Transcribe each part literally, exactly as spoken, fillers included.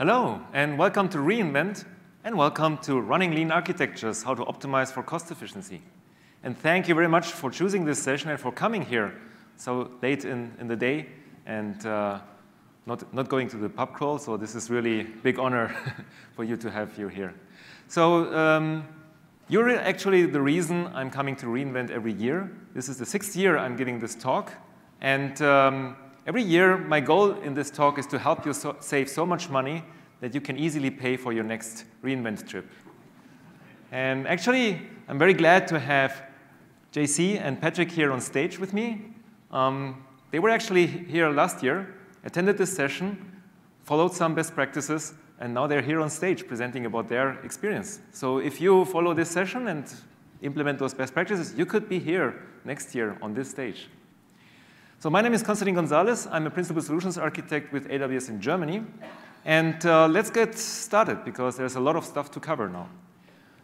Hello, and welcome to reInvent, and welcome to Running Lean Architectures, How to Optimize for Cost Efficiency. And thank you very much for choosing this session and for coming here so late in, in the day and uh, not, not going to the pub crawl, so this is really a big honor for you to have you here. So um, you're actually the reason I'm coming to reInvent every year. This is the sixth year I'm giving this talk, and um, every year, my goal in this talk is to help you so save so much money that you can easily pay for your next reInvent trip. And actually, I'm very glad to have J C and Patrick here on stage with me. Um, they were actually here last year, attended this session, followed some best practices, and now they're here on stage presenting about their experience. So if you follow this session and implement those best practices, you could be here next year on this stage. So my name is Konstantin Gonzalez. I'm a principal solutions architect with A W S in Germany. And uh, let's get started, because there's a lot of stuff to cover now.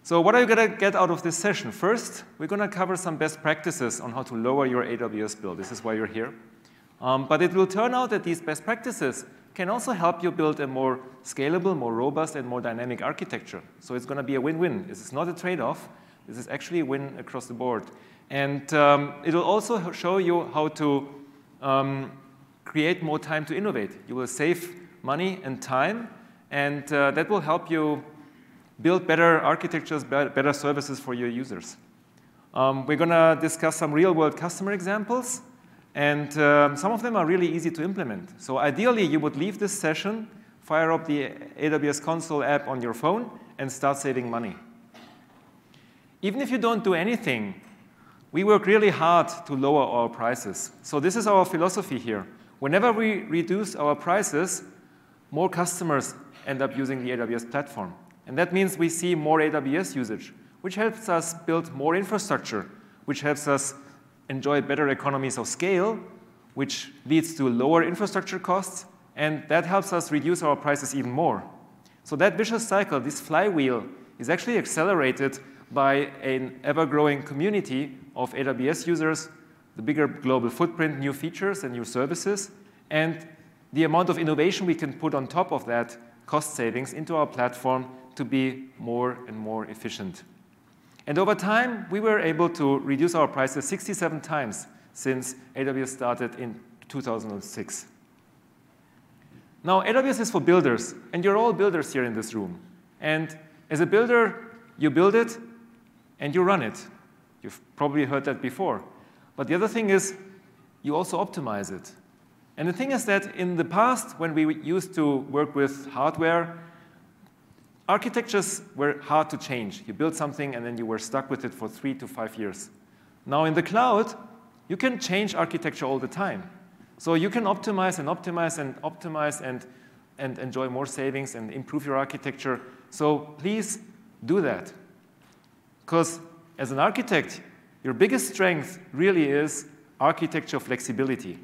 So what are you going to get out of this session? First, we're going to cover some best practices on how to lower your A W S bill. This is why you're here. Um, but it will turn out that these best practices can also help you build a more scalable, more robust, and more dynamic architecture. So it's going to be a win-win. This is not a trade-off. This is actually a win across the board. And um, it will also show you how to Um, create more time to innovate. You will save money and time, and uh, that will help you build better architectures, better services for your users. Um, we're going to discuss some real-world customer examples, and um, some of them are really easy to implement. So ideally, you would leave this session, fire up the A W S console app on your phone, and start saving money. Even if you don't do anything, we work really hard to lower our prices. So this is our philosophy here. Whenever we reduce our prices, more customers end up using the A W S platform. And that means we see more A W S usage, which helps us build more infrastructure, which helps us enjoy better economies of scale, which leads to lower infrastructure costs, and that helps us reduce our prices even more. So that vicious cycle, this flywheel, is actually accelerated by an ever-growing community of A W S users, the bigger global footprint, new features and new services, and the amount of innovation we can put on top of that cost savings into our platform to be more and more efficient. And over time, we were able to reduce our prices sixty-seven times since A W S started in two thousand six. Now, A W S is for builders, and you're all builders here in this room. And as a builder, you build it, and you run it. You've probably heard that before. But the other thing is, you also optimize it. And the thing is that in the past, when we used to work with hardware, architectures were hard to change. You built something, and then you were stuck with it for three to five years. Now, in the cloud, you can change architecture all the time. So you can optimize and optimize and optimize and, and enjoy more savings and improve your architecture. So please do that. Because as an architect, your biggest strength really is architecture flexibility.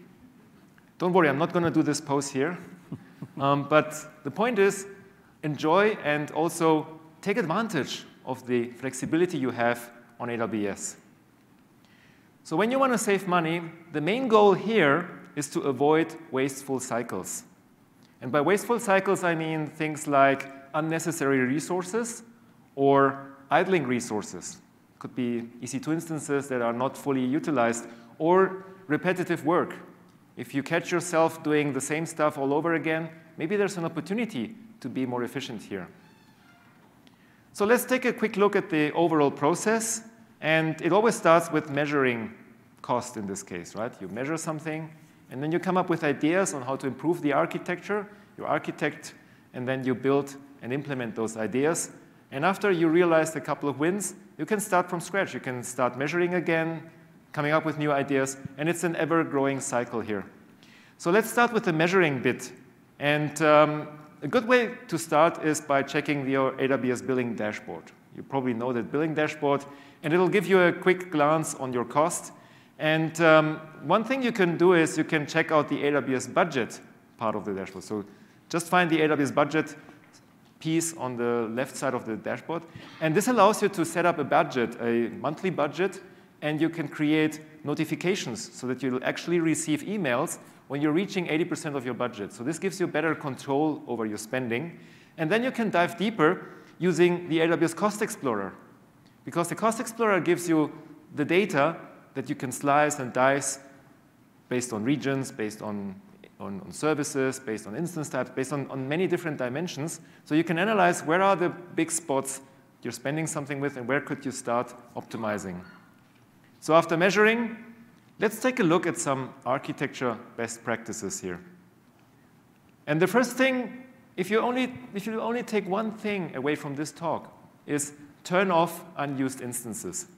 Don't worry, I'm not going to do this pose here. um, but the point is, enjoy and also take advantage of the flexibility you have on A W S. So when you want to save money, the main goal here is to avoid wasteful cycles. And by wasteful cycles, I mean things like unnecessary resources or idling resources. Could be E C two instances that are not fully utilized, or repetitive work. If you catch yourself doing the same stuff all over again, maybe there's an opportunity to be more efficient here. So let's take a quick look at the overall process. And it always starts with measuring cost in this case, right? You measure something, and then you come up with ideas on how to improve the architecture. You architect, and then you build and implement those ideas. And after you realized a couple of wins, you can start from scratch. You can start measuring again, coming up with new ideas. And it's an ever-growing cycle here. So let's start with the measuring bit. And um, a good way to start is by checking your A W S billing dashboard. You probably know that billing dashboard. And it'll give you a quick glance on your cost. And um, one thing you can do is you can check out the A W S budget part of the dashboard. So just find the A W S budget piece on the left side of the dashboard. And this allows you to set up a budget, a monthly budget, and you can create notifications so that you'll actually receive emails when you're reaching eighty percent of your budget. So this gives you better control over your spending. And then you can dive deeper using the A W S Cost Explorer, because the Cost Explorer gives you the data that you can slice and dice based on regions, based on, on, on services, based on instance types, based on, on many different dimensions. So you can analyze where are the big spots you're spending something with and where could you start optimizing. So after measuring, let's take a look at some architecture best practices here. And the first thing, if you only, if you only take one thing away from this talk, is turn off unused instances.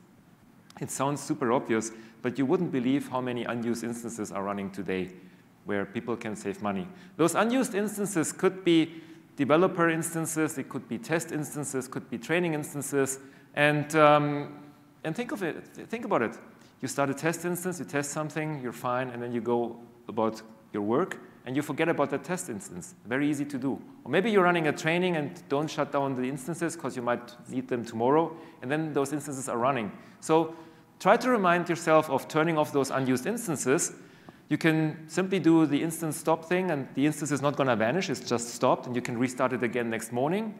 It sounds super obvious, but you wouldn't believe how many unused instances are running today where people can save money. Those unused instances could be developer instances, it could be test instances, could be training instances, and, um, and think of it, think about it. You start a test instance, you test something, you're fine, and then you go about your work, and you forget about that test instance. Very easy to do. Or maybe you're running a training and don't shut down the instances because you might need them tomorrow, and then those instances are running. So try to remind yourself of turning off those unused instances. You can simply do the instance stop thing, and the instance is not going to vanish. It's just stopped, and you can restart it again next morning.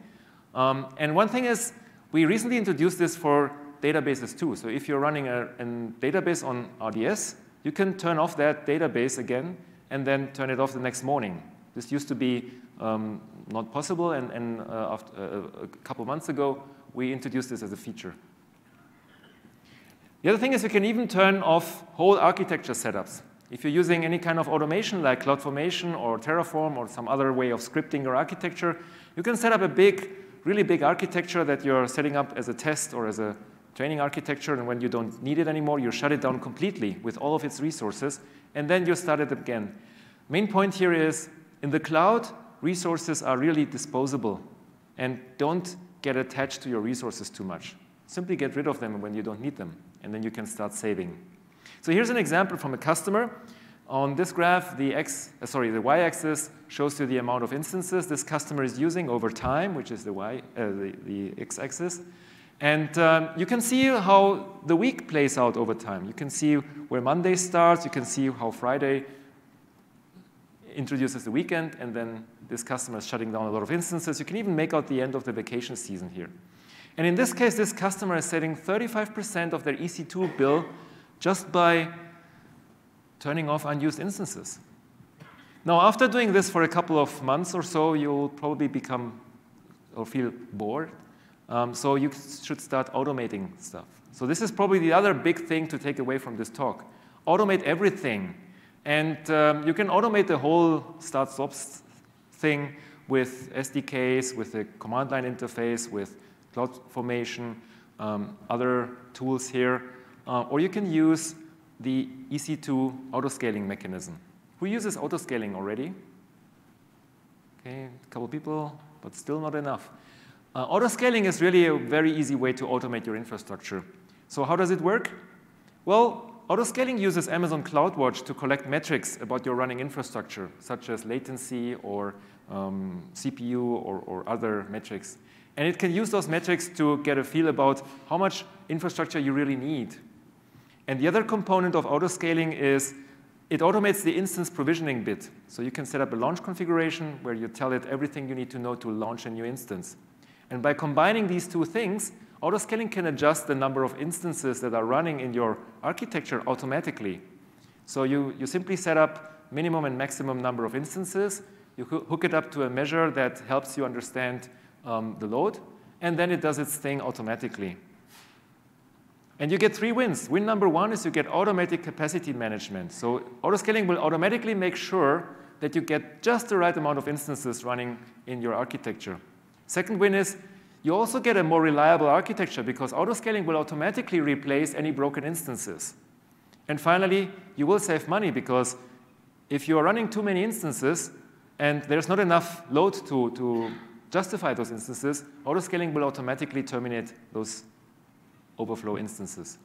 Um, and one thing is, we recently introduced this for databases too. So if you're running a, a database on R D S, you can turn off that database again and then turn it off the next morning. This used to be um, not possible, and, and uh, after, uh, a couple months ago, we introduced this as a feature. The other thing is you can even turn off whole architecture setups. If you're using any kind of automation like CloudFormation or Terraform or some other way of scripting your architecture, you can set up a big, really big architecture that you're setting up as a test or as a training architecture, and when you don't need it anymore, you shut it down completely with all of its resources, and then you start it again. Main point here is, in the cloud, resources are really disposable, and don't get attached to your resources too much. Simply get rid of them when you don't need them, and then you can start saving. So here's an example from a customer. On this graph, the x, sorry, the y-axis shows you the amount of instances this customer is using over time, which is the y, uh, the, the x-axis. And um, you can see how the week plays out over time. You can see where Monday starts. You can see how Friday introduces the weekend, and then this customer is shutting down a lot of instances. You can even make out the end of the vacation season here. And in this case, this customer is saving thirty-five percent of their E C two bill just by turning off unused instances. Now, after doing this for a couple of months or so, you'll probably become or feel bored. Um, so you should start automating stuff. So this is probably the other big thing to take away from this talk. Automate everything. And um, you can automate the whole start-stop thing with S D Ks, with the command line interface, with CloudFormation, um, other tools here. Uh, or you can use the E C two autoscaling mechanism. Who uses autoscaling already? OK, a couple people, but still not enough. Uh, autoscaling is really a very easy way to automate your infrastructure. So how does it work? Well, autoscaling uses Amazon CloudWatch to collect metrics about your running infrastructure, such as latency or um, C P U or, or other metrics. And it can use those metrics to get a feel about how much infrastructure you really need. And the other component of autoscaling is it automates the instance provisioning bit. So you can set up a launch configuration where you tell it everything you need to know to launch a new instance. And by combining these two things, autoscaling can adjust the number of instances that are running in your architecture automatically. So you, you simply set up minimum and maximum number of instances. You hook it up to a measure that helps you understand um, the load. And then it does its thing automatically. And you get three wins. Win number one is you get automatic capacity management. So autoscaling will automatically make sure that you get just the right amount of instances running in your architecture. Second win is you also get a more reliable architecture because autoscaling will automatically replace any broken instances. And finally, you will save money because if you are running too many instances and there's not enough load to, to justify those instances, autoscaling will automatically terminate those overflow instances.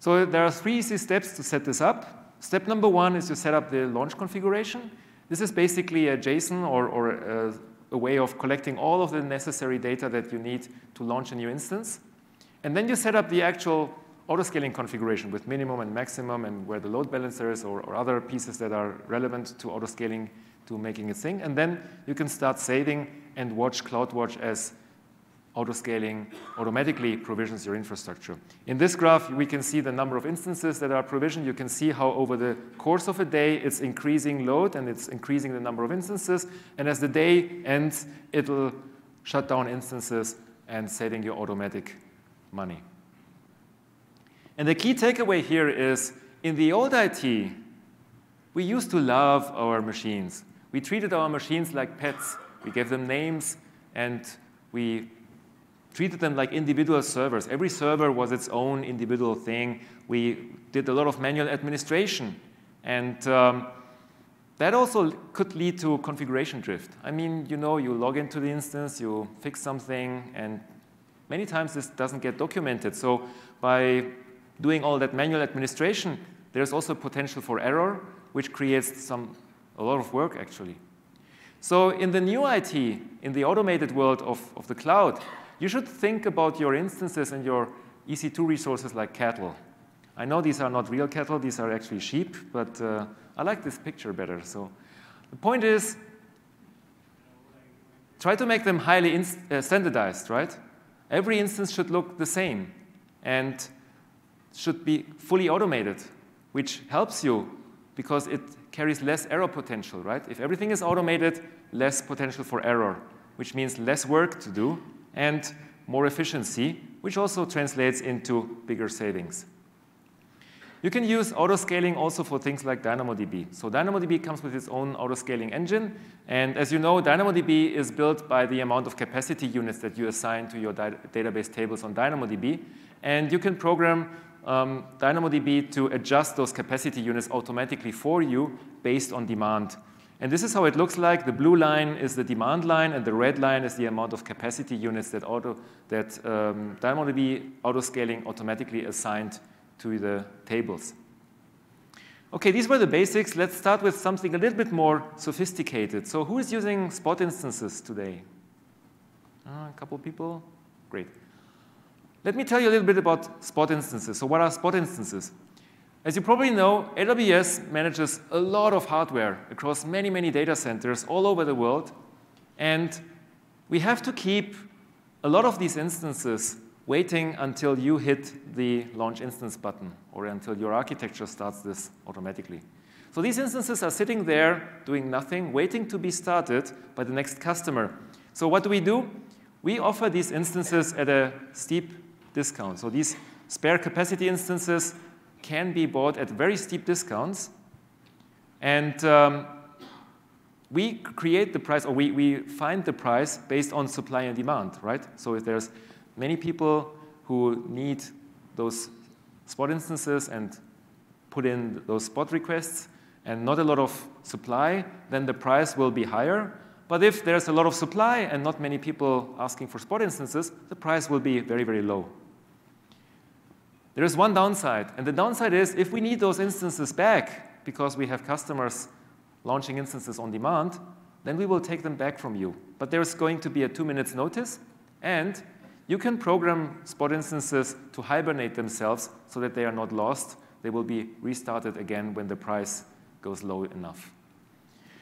So there are three easy steps to set this up. Step number one is you set up the launch configuration. This is basically a JSON or, or a a way of collecting all of the necessary data that you need to launch a new instance. And then you set up the actual autoscaling configuration with minimum and maximum and where the load balancers or, or other pieces that are relevant to autoscaling to making a thing. And then you can start saving and watch CloudWatch as autoscaling automatically provisions your infrastructure. In this graph, we can see the number of instances that are provisioned. You can see how over the course of a day, it's increasing load and it's increasing the number of instances. And as the day ends, it'll shut down instances and saving you automatic money. And the key takeaway here is, in the old I T, we used to love our machines. We treated our machines like pets. We gave them names, and we treated them like individual servers. Every server was its own individual thing. We did a lot of manual administration. And um, that also could lead to configuration drift. I mean, you know, you log into the instance, you fix something, and many times this doesn't get documented. So by doing all that manual administration, there's also potential for error, which creates some, a lot of work, actually. So in the new I T, in the automated world of, of the cloud, you should think about your instances and your E C two resources like cattle. I know these are not real cattle. These are actually sheep. But uh, I like this picture better. So the point is, try to make them highly inst uh, standardized, right? Every instance should look the same and should be fully automated, which helps you because it carries less error potential, right? If everything is automated, less potential for error, which means less work to do and more efficiency, which also translates into bigger savings. You can use autoscaling also for things like DynamoDB. So DynamoDB comes with its own autoscaling engine. And as you know, DynamoDB is built by the amount of capacity units that you assign to your database tables on DynamoDB. And you can program um, DynamoDB to adjust those capacity units automatically for you based on demand. And this is how it looks like. The blue line is the demand line, and the red line is the amount of capacity units that, auto, that um, DynamoDB autoscaling automatically assigned to the tables. OK, these were the basics. Let's start with something a little bit more sophisticated. So who is using Spot instances today? Uh, a couple people? Great. Let me tell you a little bit about Spot instances. So what are Spot instances? As you probably know, A W S manages a lot of hardware across many, many data centers all over the world. And we have to keep a lot of these instances waiting until you hit the Launch Instance button or until your architecture starts this automatically. So these instances are sitting there doing nothing, waiting to be started by the next customer. So what do we do? We offer these instances at a steep discount. So these spare capacity instances can be bought at very steep discounts. And um, we create the price, or we, we find the price based on supply and demand, right? So if there's many people who need those Spot instances and put in those Spot requests and not a lot of supply, then the price will be higher. But if there's a lot of supply and not many people asking for Spot instances, the price will be very, very low. There is one downside, and the downside is if we need those instances back because we have customers launching instances on demand, then we will take them back from you. But there's going to be a two minutes notice, and you can program Spot instances to hibernate themselves so that they are not lost. They will be restarted again when the price goes low enough.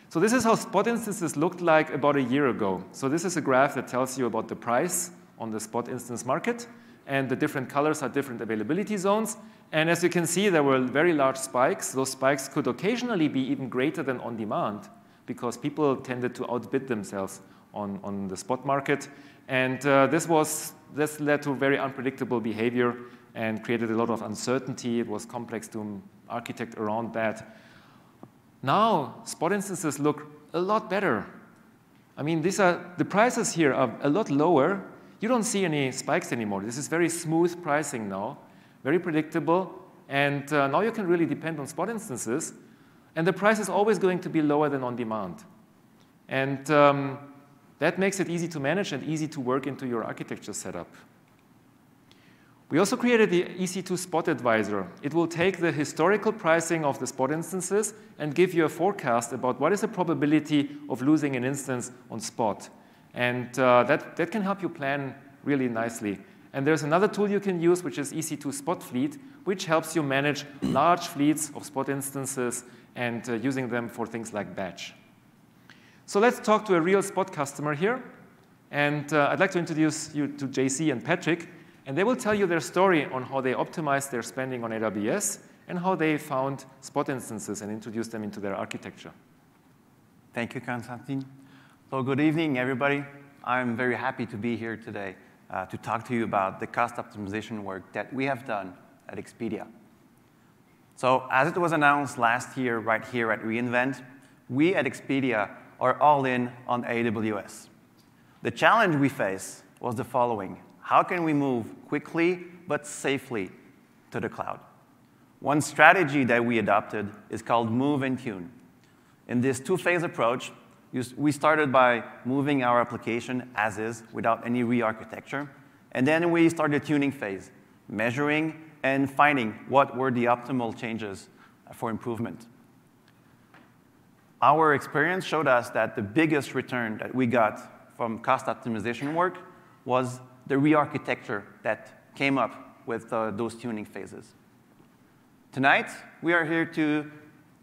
So this is how Spot instances looked like about a year ago. So this is a graph that tells you about the price on the Spot instance market. And the different colors are different availability zones. And as you can see, there were very large spikes. Those spikes could occasionally be even greater than on demand because people tended to outbid themselves on, on the spot market. And uh, this, was, this led to very unpredictable behavior and created a lot of uncertainty. It was complex to architect around that. Now, Spot instances look a lot better. I mean, these are, the prices here are a lot lower. You don't see any spikes anymore. This is very smooth pricing now, very predictable. And uh, now you can really depend on Spot instances. And the price is always going to be lower than on demand. And um, that makes it easy to manage and easy to work into your architecture setup. We also created the E C two Spot Advisor. It will take the historical pricing of the Spot instances and give you a forecast about what is the probability of losing an instance on Spot. And uh, that, that can help you plan really nicely. And there's another tool you can use, which is E C two Spot Fleet, which helps you manage large fleets of Spot instances and uh, using them for things like batch. So let's talk to a real Spot customer here. And uh, I'd like to introduce you to J C and Patrick. And they will tell you their story on how they optimized their spending on A W S and how they found Spot instances and introduced them into their architecture. Thank you, Konstantin. So good evening, everybody. I'm very happy to be here today uh, to talk to you about the cost optimization work that we have done at Expedia. So as it was announced last year right here at reInvent, we at Expedia are all in on A W S. The challenge we face was the following. How can we move quickly but safely to the cloud? One strategy that we adopted is called move and tune. In this two-phase approach, we started by moving our application as is without any re-architecture, and then we started the tuning phase, measuring and finding what were the optimal changes for improvement. Our experience showed us that the biggest return that we got from cost optimization work was the re-architecture that came up with uh, those tuning phases. Tonight, we are here to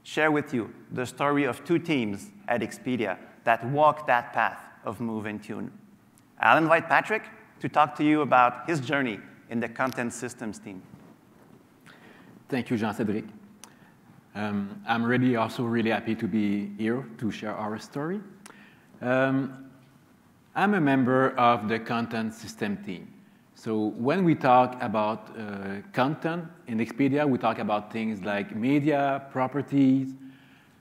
share with you the story of two teams at Expedia that walk that path of move and tune. I'll invite Patrick to talk to you about his journey in the content systems team. Thank you, Jean-Cédric. Um, I'm really also really happy to be here to share our story. Um, I'm a member of the content system team. So when we talk about uh, content in Expedia, we talk about things like media, properties,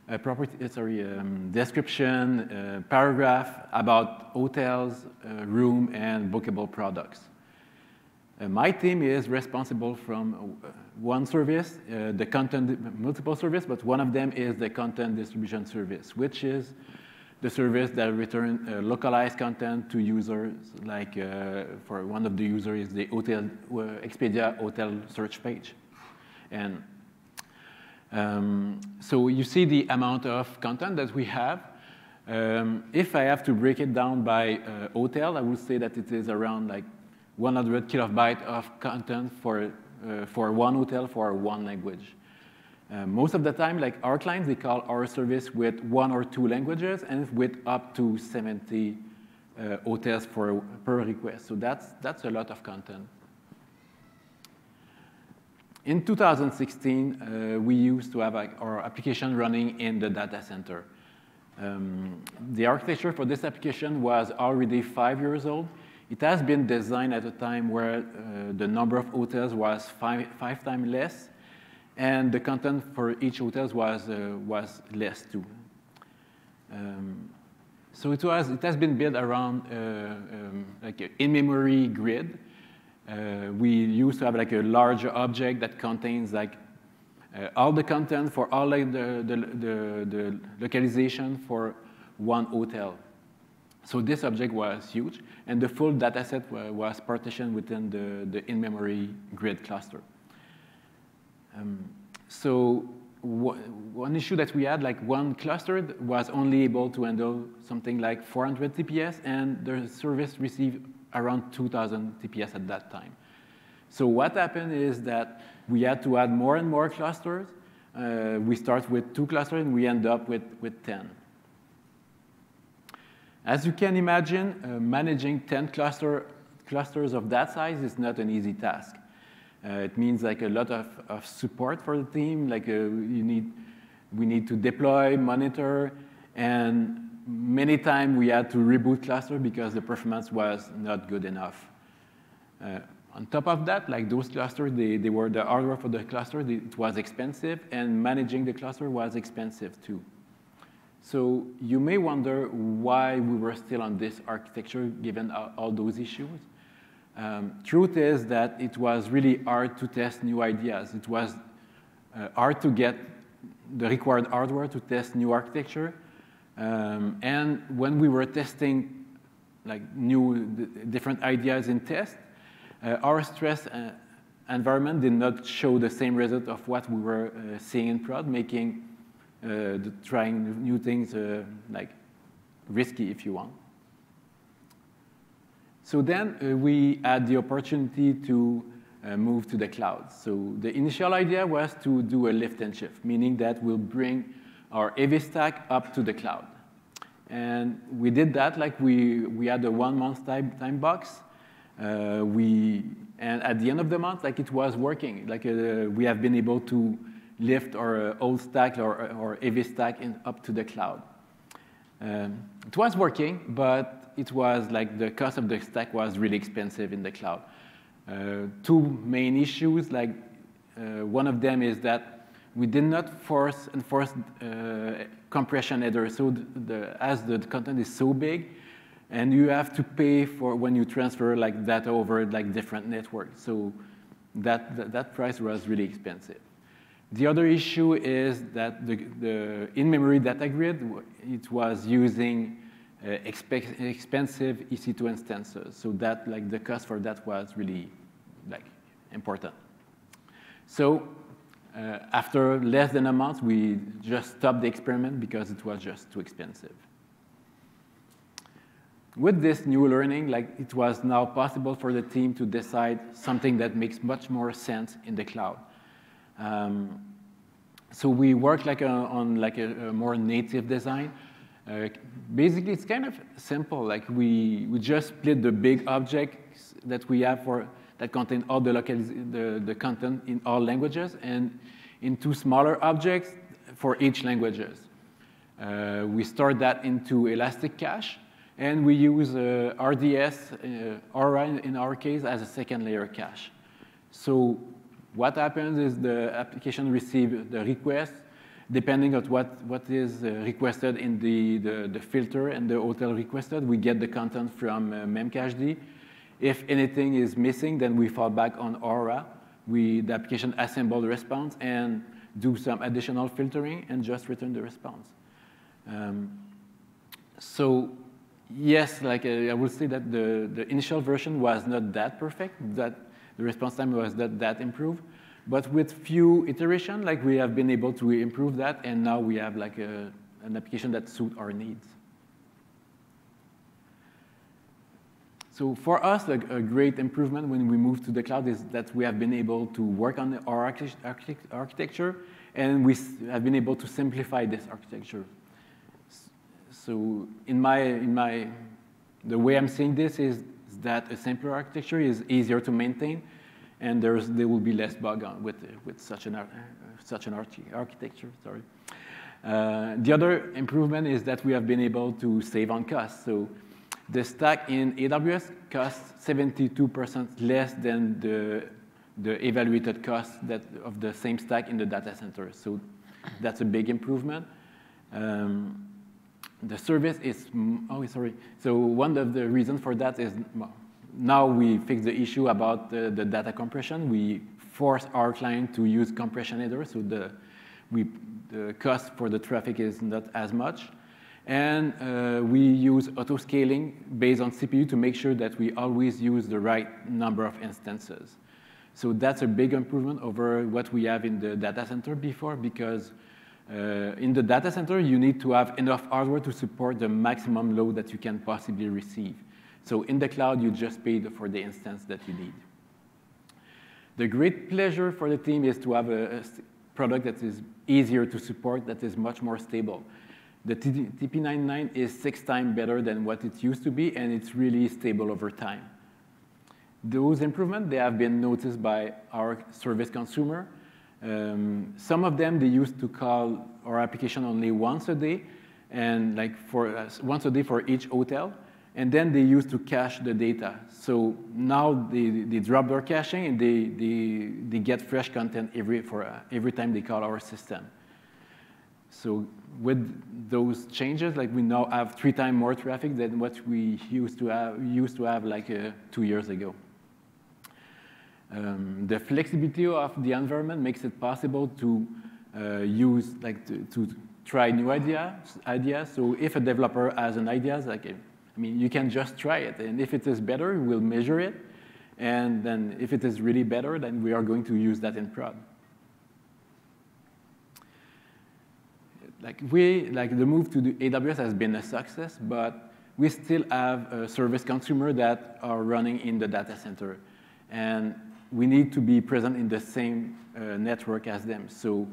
uh, property, sorry, um, description, uh, paragraph, about hotels, uh, room, and bookable products. Uh, my team is responsible from one service, uh, the content, multiple service, but one of them is the content distribution service, which is the service that returns uh, localized content to users, like uh, for one of the users is the hotel, uh, Expedia hotel search page. And um, so you see the amount of content that we have. Um, if I have to break it down by uh, hotel, I would say that it is around like one hundred kilobytes of content for, uh, for one hotel for one language. Uh, most of the time, like our clients, they call our service with one or two languages and with up to seventy uh, hotels for, per request. So that's, that's a lot of content. In two thousand sixteen, uh, we used to have like, our application running in the data center. Um, the architecture for this application was already five years old. It has been designed at a time where uh, the number of hotels was five, five times less. And the content for each hotel was, uh, was less, too. Um, so it, was, it has been built around uh, um, like an in-memory grid. Uh, we used to have like a larger object that contains like uh, all the content for all like, the, the, the, the localization for one hotel. So this object was huge, and the full data set was partitioned within the, the in-memory grid cluster. Um, so one issue that we had, like one cluster was only able to handle something like four hundred T P S, and the service received around two thousand T P S at that time. So what happened is that we had to add more and more clusters. Uh, we start with two clusters, and we end up with, with ten. As you can imagine, uh, managing ten cluster, clusters of that size is not an easy task. Uh, it means like a lot of, of support for the team. Like uh, you need, we need to deploy, monitor, and many times we had to reboot cluster because the performance was not good enough. Uh, on top of that, like those clusters, they, they were the hardware for the cluster. They, it was expensive, and managing the cluster was expensive too. So you may wonder why we were still on this architecture given all, all those issues. Um, truth is that it was really hard to test new ideas. It was uh, hard to get the required hardware to test new architecture. Um, and when we were testing like new different ideas in test, uh, our stress uh, environment did not show the same result of what we were uh, seeing in prod, making uh, the trying new things uh, like risky, if you want. So then uh, we had the opportunity to uh, move to the cloud. So the initial idea was to do a lift and shift, meaning that we'll bring our A V stack up to the cloud. And we did that. Like we, we had a one-month time, time box. Uh, we, and at the end of the month, like it was working. Like uh, we have been able to lift our uh, old stack or, or A V stack in, up to the cloud. Um, it was working, but it was like the cost of the stack was really expensive in the cloud. Uh, two main issues, like uh, one of them is that we did not force enforce uh, compression headers. So the, the, as the content is so big, and you have to pay for when you transfer like that over like different networks. So that, that, that price was really expensive. The other issue is that the, the in-memory data grid, it was using Uh, exp expensive E C two instances, so that like the cost for that was really like important. So uh, after less than a month, we just stopped the experiment because it was just too expensive. With this new learning, like it was now possible for the team to decide something that makes much more sense in the cloud. Um, so we worked like a, on like a, a more native design. Uh, basically, it's kind of simple. Like we, we just split the big objects that we have for that contain all the, the the content in all languages and into smaller objects for each languages. Uh, we store that into Elastic Cache, and we use uh, R D S, uh, Aurora in our case, as a second layer cache. So what happens is the application receives the request. Depending on what, what is requested in the, the, the filter and the hotel requested, we get the content from uh, Memcached. If anything is missing, then we fall back on Aurora. We, the application assembles the response and do some additional filtering and just return the response. Um, so yes, like I, I would say that the, the initial version was not that perfect, that the response time was not that improved. But with few iterations, like we have been able to improve that, and now we have like a, an application that suits our needs. So for us, like a great improvement when we move to the cloud is that we have been able to work on our archi archi architecture, and we have been able to simplify this architecture. So in my in my the way I'm seeing this is that a simpler architecture is easier to maintain. And there's, there will be less bug on with, with such an, such an arch architecture. Sorry. Uh, the other improvement is that we have been able to save on costs. So the stack in A W S costs seventy-two percent less than the, the evaluated cost that of the same stack in the data center. So that's a big improvement. Um, the service is, oh, sorry. So one of the reasons for that is, now we fix the issue about uh, the data compression. We force our client to use compression headers, so the, we, the cost for the traffic is not as much. And uh, we use auto-scaling based on C P U to make sure that we always use the right number of instances. So that's a big improvement over what we have in the data center before, because uh, in the data center, you need to have enough hardware to support the maximum load that you can possibly receive. So in the cloud, you just pay for the instance that you need. The great pleasure for the team is to have a, a product that is easier to support, that is much more stable. The T P ninety-nine is six times better than what it used to be, and it's really stable over time. Those improvements, they have been noticed by our service consumer. Um, some of them, they used to call our application only once a day, and like for uh, once a day for each hotel. And then they used to cache the data. So now they, they drop their caching and they, they, they get fresh content every, for, uh, every time they call our system. So with those changes, like we now have three times more traffic than what we used to have, used to have like uh, two years ago. Um, the flexibility of the environment makes it possible to uh, use, like to, to try new idea, ideas. So if a developer has an idea, like a, I mean, you can just try it, and if it is better, we'll measure it, and then if it is really better, then we are going to use that in prod. Like we, like the move to the A W S has been a success, but we still have a service consumer that are running in the data center. And we need to be present in the same uh, network as them. So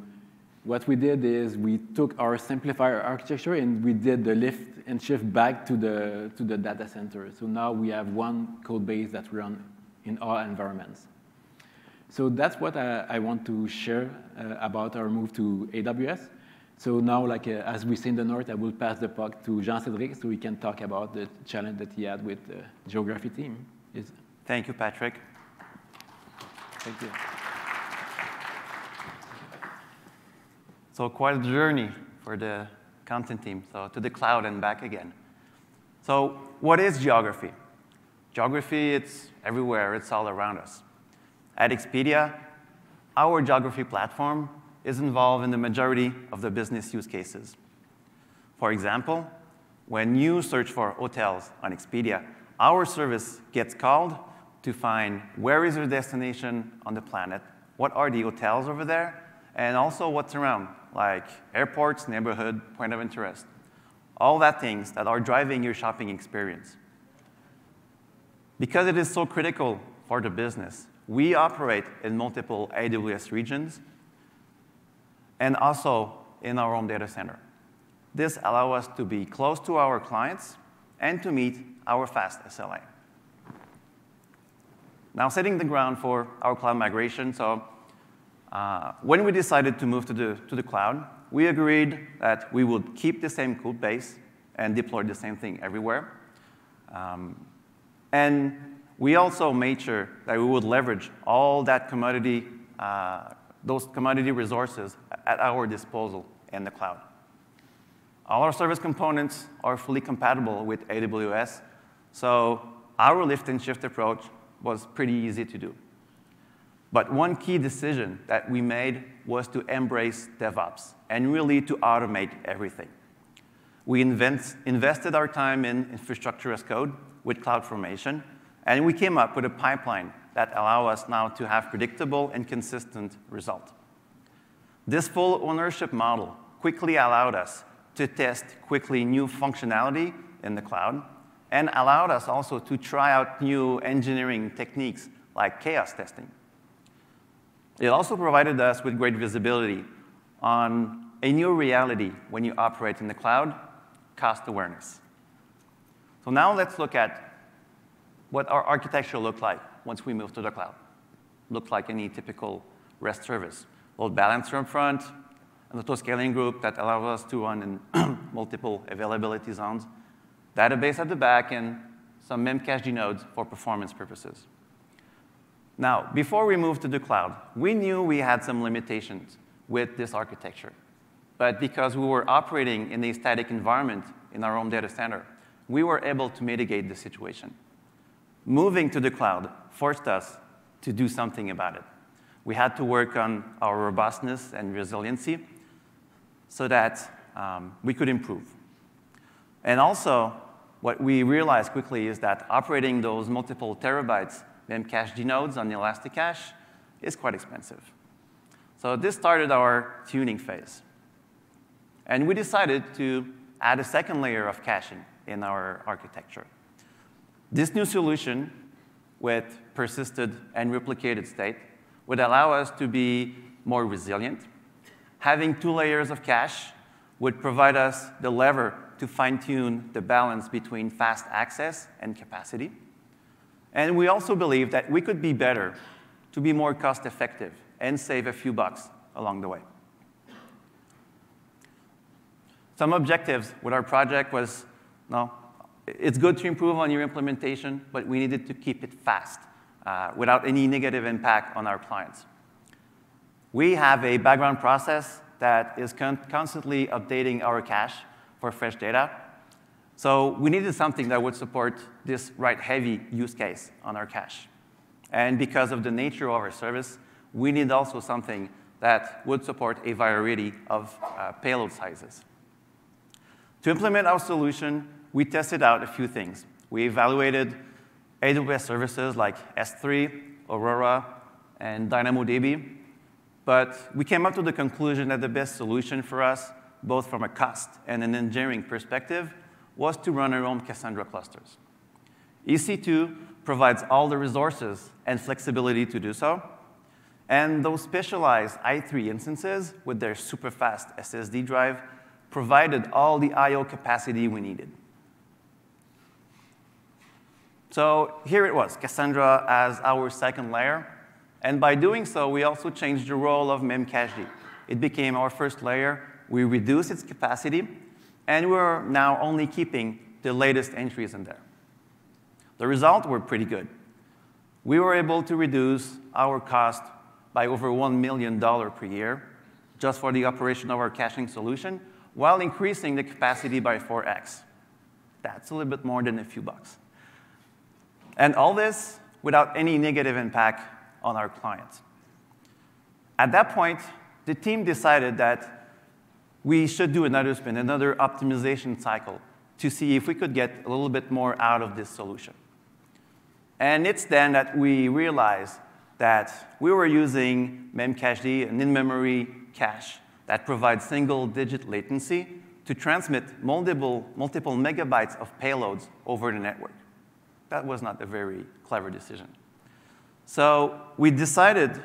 what we did is we took our simplifier architecture and we did the lift and shift back to the, to the data center. So now we have one code base that runs in all environments. So that's what I, I want to share uh, about our move to A W S. So now, like uh, as we say in the north, I will pass the puck to Jean-Cédric so we can talk about the challenge that he had with the geography team. Yes. Thank you, Patrick. Thank you. So quite a journey for the content team, so to the cloud and back again. So what is geography? Geography, it's everywhere. It's all around us. At Expedia, our geography platform is involved in the majority of the business use cases. For example, when you search for hotels on Expedia, our service gets called to find where is your destination on the planet, what are the hotels over there, and also what's around, like airports, neighborhood, point of interest. All that things that are driving your shopping experience. Because it is so critical for the business, we operate in multiple A W S regions and also in our own data center. This allows us to be close to our clients and to meet our fast S L A. Now, setting the ground for our cloud migration. So uh, when we decided to move to the, to the cloud, we agreed that we would keep the same code base and deploy the same thing everywhere. Um, and we also made sure that we would leverage all that commodity uh, those commodity resources at our disposal in the cloud. All our service components are fully compatible with A W S, so our lift and shift approach was pretty easy to do. But one key decision that we made was to embrace DevOps and really to automate everything. We invent, invested our time in infrastructure as code with CloudFormation, and we came up with a pipeline that allow us now to have predictable and consistent result. This full ownership model quickly allowed us to test quickly new functionality in the cloud and allowed us also to try out new engineering techniques like chaos testing. It also provided us with great visibility on a new reality when you operate in the cloud, cost awareness. So now let's look at what our architecture looked like once we move to the cloud. Looks like any typical REST service. Load balancer in front, an auto-scaling group that allows us to run in multiple availability zones, database at the back, and some Memcached nodes for performance purposes. Now, before we moved to the cloud, we knew we had some limitations with this architecture. But because we were operating in a static environment in our own data center, we were able to mitigate the situation. Moving to the cloud forced us to do something about it. We had to work on our robustness and resiliency so that um, we could improve. And also, what we realized quickly is that operating those multiple terabytes Memcached nodes on the Elastic Cache is quite expensive. So this started our tuning phase. And we decided to add a second layer of caching in our architecture. This new solution with persisted and replicated state would allow us to be more resilient. Having two layers of cache would provide us the lever to fine-tune the balance between fast access and capacity. And we also believe that we could be better to be more cost-effective and save a few bucks along the way. Some objectives with our project was, no, it's good to improve on your implementation, but we needed to keep it fast uh, without any negative impact on our clients. We have a background process that is con constantly updating our cache for fresh data. So we needed something that would support this write-heavy use case on our cache. And because of the nature of our service, we need also something that would support a variety of uh, payload sizes. To implement our solution, we tested out a few things. We evaluated A W S services like S three, Aurora, and DynamoDB. But we came up to the conclusion that the best solution for us, both from a cost and an engineering perspective, was to run our own Cassandra clusters. E C two provides all the resources and flexibility to do so, and those specialized I three instances with their super-fast S S D drive provided all the I O capacity we needed. So here it was, Cassandra as our second layer, and by doing so, we also changed the role of Memcached. It became our first layer. We reduced its capacity, and we're now only keeping the latest entries in there. The results were pretty good. We were able to reduce our cost by over one million dollars per year just for the operation of our caching solution, while increasing the capacity by four X. That's a little bit more than a few bucks. And all this without any negative impact on our clients. At that point, the team decided that we should do another spin, another optimization cycle, to see if we could get a little bit more out of this solution. And it's then that we realized that we were using Memcached, an in-memory cache that provides single-digit latency to transmit multiple, multiple megabytes of payloads over the network. That was not a very clever decision. So we decided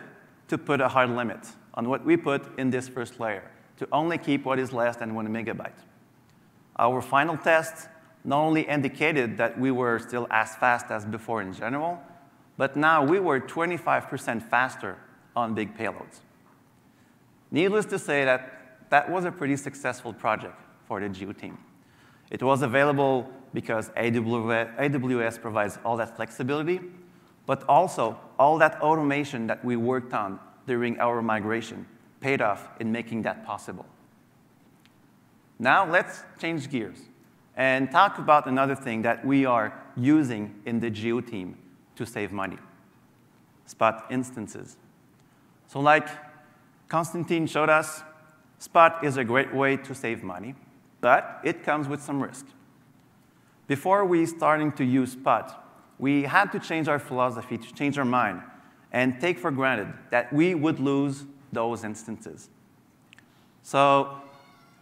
to put a hard limit on what we put in this first layer, to only keep what is less than one megabyte. Our final test not only indicated that we were still as fast as before in general, but now we were twenty-five percent faster on big payloads. Needless to say that that was a pretty successful project for the Geo team. It was available because A W S provides all that flexibility, but also all that automation that we worked on during our migration paid off in making that possible. Now let's change gears and talk about another thing that we are using in the Geo team to save money, Spot instances. So like Konstantin showed us, Spot is a great way to save money, but it comes with some risk. Before we started to use Spot, we had to change our philosophy, to change our mind, and take for granted that we would lose those instances. So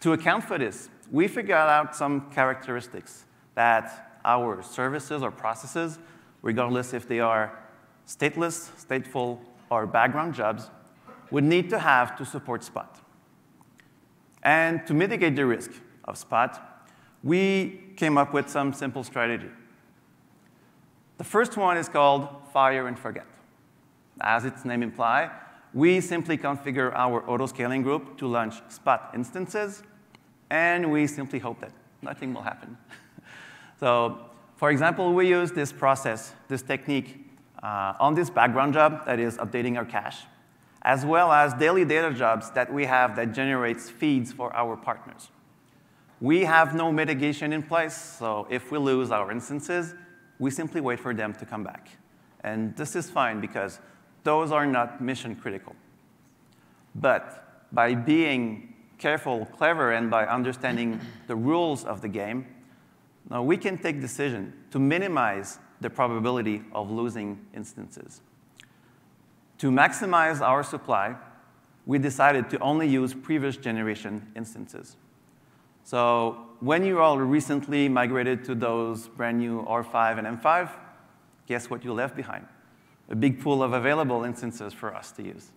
to account for this, we figured out some characteristics that our services or processes, regardless if they are stateless, stateful, or background jobs, would need to have to support Spot. And to mitigate the risk of Spot, we came up with some simple strategy. The first one is called fire and forget. As its name implies, we simply configure our auto-scaling group to launch Spot instances, and we simply hope that nothing will happen. So, for example, we use this process, this technique, uh, on this background job that is updating our cache, as well as daily data jobs that we have that generates feeds for our partners. We have no mitigation in place, so if we lose our instances, we simply wait for them to come back. And this is fine because those are not mission critical. But by being careful, clever, and by understanding the rules of the game, now we can take decisions to minimize the probability of losing instances. To maximize our supply, we decided to only use previous generation instances. So when you all recently migrated to those brand new R five and M five, guess what you left behind? A big pool of available instances for us to use.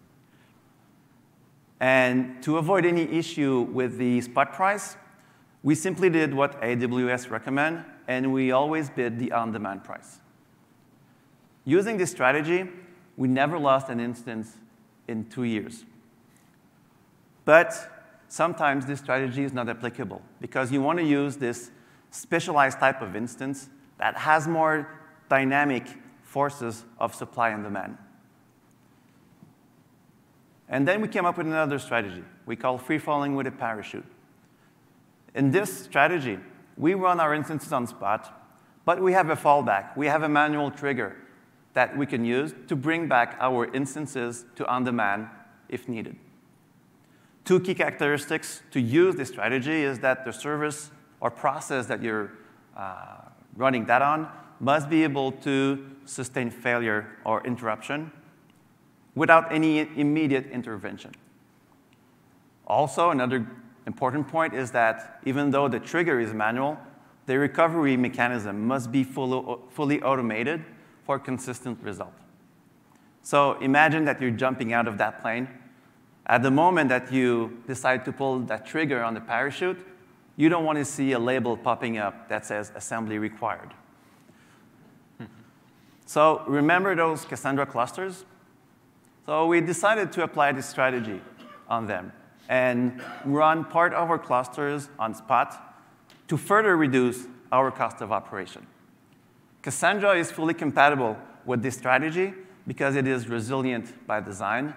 And to avoid any issue with the Spot price, we simply did what A W S recommends, and we always bid the on-demand price. Using this strategy, we never lost an instance in two years. But sometimes this strategy is not applicable because you want to use this specialized type of instance that has more dynamic forces of supply and demand. And then we came up with another strategy we call free falling with a parachute. In this strategy, we run our instances on Spot, but we have a fallback. We have a manual trigger that we can use to bring back our instances to on-demand if needed. Two key characteristics to use this strategy is that the service or process that you're uh, running that on must be able to sustain failure or interruption without any immediate intervention. Also, another important point is that even though the trigger is manual, the recovery mechanism must be fully automated for a consistent result. So imagine that you're jumping out of that plane. At the moment that you decide to pull that trigger on the parachute, you don't want to see a label popping up that says assembly required. So remember those Cassandra clusters? So we decided to apply this strategy on them and run part of our clusters on Spot to further reduce our cost of operation. Cassandra is fully compatible with this strategy because it is resilient by design,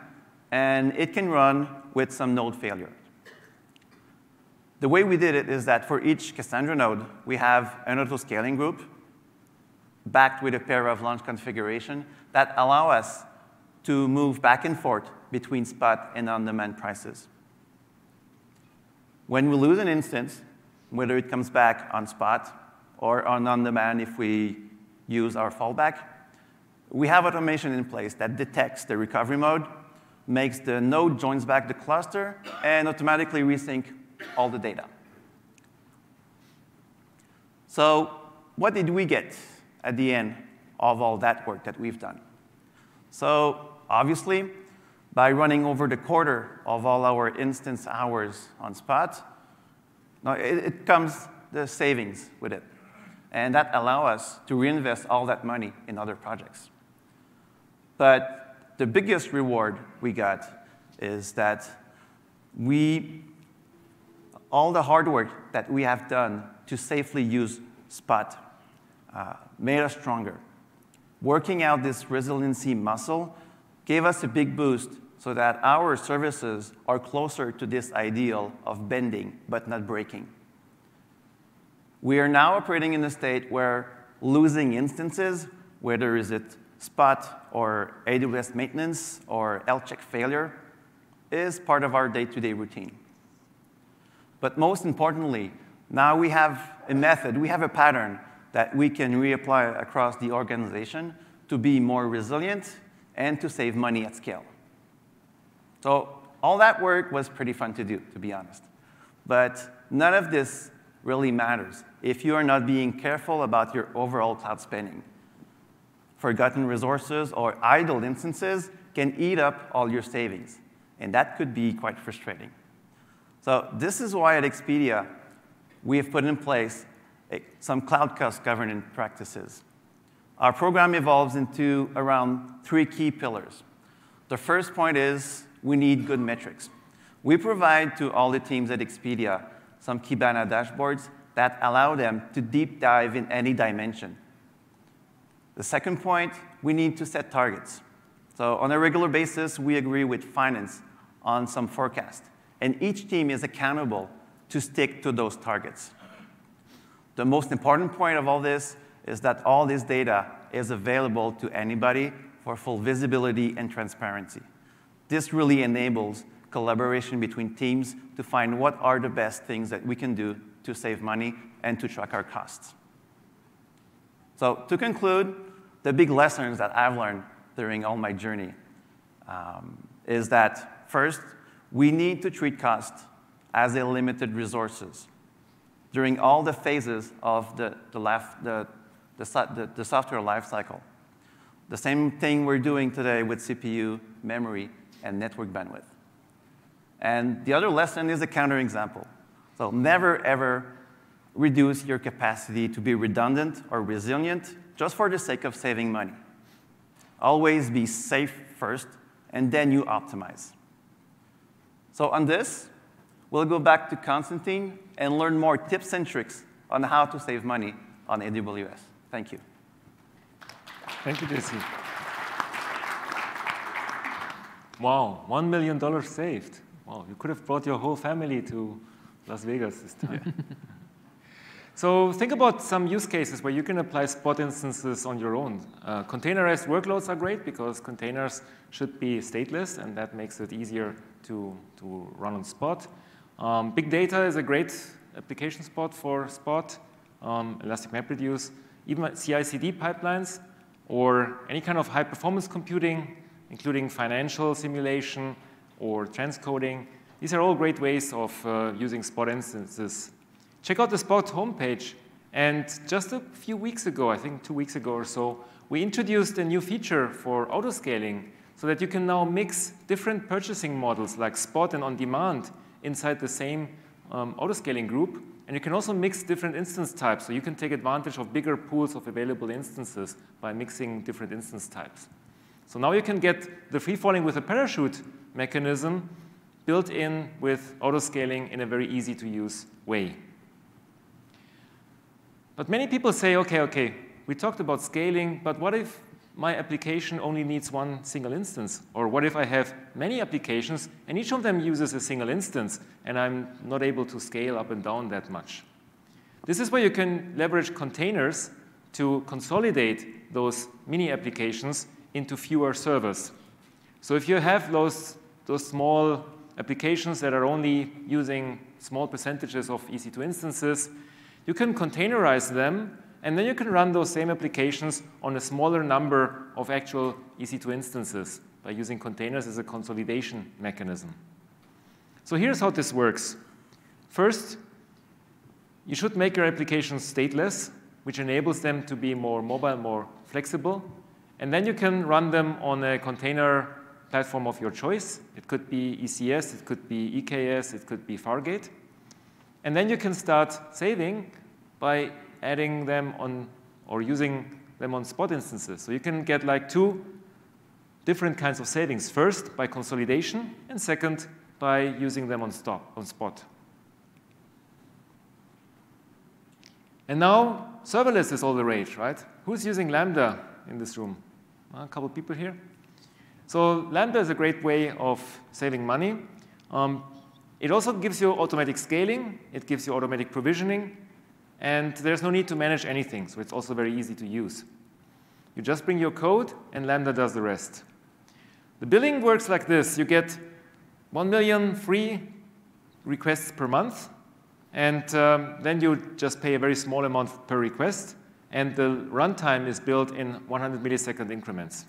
and it can run with some node failure. The way we did it is that for each Cassandra node, we have an auto-scaling group backed with a pair of launch configuration that allow us to move back and forth between Spot and on-demand prices. When we lose an instance, whether it comes back on Spot or on on-demand if we use our fallback, we have automation in place that detects the recovery mode, makes the node joins back the cluster, and automatically resync all the data. So what did we get at the end of all that work that we've done? So obviously, by running over the quarter of all our instance hours on Spot, now it, it comes the savings with it. And that allows us to reinvest all that money in other projects. But the biggest reward we got is that we, all the hard work that we have done to safely use Spot uh, made us stronger. Working out this resiliency muscle gave us a big boost so that our services are closer to this ideal of bending but not breaking. We are now operating in a state where losing instances, whether is it Spot or A W S maintenance or L check failure, is part of our day-to-day routine. But most importantly, now we have a method, we have a pattern that we can reapply across the organization to be more resilient and to save money at scale. So all that work was pretty fun to do, to be honest. But none of this really matters if you are not being careful about your overall cloud spending. Forgotten resources or idle instances can eat up all your savings, and that could be quite frustrating. So this is why at Expedia, we have put in place some cloud cost governance practices. Our program evolves into around three key pillars. The first point is we need good metrics. We provide to all the teams at Expedia some Kibana dashboards that allow them to deep dive in any dimension. The second point, we need to set targets. So on a regular basis, we agree with finance on some forecast, and each team is accountable to stick to those targets. The most important point of all this is that all this data is available to anybody for full visibility and transparency. This really enables collaboration between teams to find what are the best things that we can do to save money and to track our costs. So to conclude, the big lessons that I've learned during all my journey um, is that, first, we need to treat costs as a limited resources. During all the phases of the, the, laf, the, the, the, the software lifecycle. The same thing we're doing today with C P U, memory, and network bandwidth. And the other lesson is a counterexample. So never, ever reduce your capacity to be redundant or resilient just for the sake of saving money. Always be safe first, and then you optimize. So on this, we'll go back to Konstantin and learn more tips and tricks on how to save money on A W S. Thank you. Thank you, J C. Wow, one million dollars saved. Wow, you could have brought your whole family to Las Vegas this time. Yeah. So think about some use cases where you can apply Spot instances on your own. Uh, containerized workloads are great because containers should be stateless, and that makes it easier to, to run on Spot. Um, big data is a great application spot for Spot, um, Elastic MapReduce, even C I C D pipelines, or any kind of high-performance computing, including financial simulation or transcoding. These are all great ways of uh, using Spot instances. Check out the Spot homepage. And just a few weeks ago, I think two weeks ago or so, we introduced a new feature for auto-scaling so that you can now mix different purchasing models like spot and on-demand inside the same um, auto-scaling group. And you can also mix different instance types, so you can take advantage of bigger pools of available instances by mixing different instance types. So now you can get the free-falling with a parachute mechanism built in with auto-scaling in a very easy-to-use way. But many people say, okay, okay, we talked about scaling, but what if my application only needs one single instance? Or what if I have many applications, and each of them uses a single instance, and I'm not able to scale up and down that much? This is where you can leverage containers to consolidate those mini applications into fewer servers. So if you have those, those small applications that are only using small percentages of E C two instances, you can containerize them, and then you can run those same applications on a smaller number of actual E C two instances by using containers as a consolidation mechanism. So here's how this works. First, you should make your applications stateless, which enables them to be more mobile, more flexible. And then you can run them on a container platform of your choice. It could be E C S, it could be E K S, it could be Fargate. And then you can start saving by adding them on or using them on spot instances. So you can get like two different kinds of savings. First, by consolidation, and second, by using them on, stop, on spot. And now, serverless is all the rage, right? Who's using Lambda in this room? A couple people here. So Lambda is a great way of saving money. Um, it also gives you automatic scaling. It gives you automatic provisioning. And there's no need to manage anything, so it's also very easy to use. You just bring your code, and Lambda does the rest. The billing works like this. You get one million free requests per month, and um, then you just pay a very small amount per request. And the runtime is built in one hundred millisecond increments.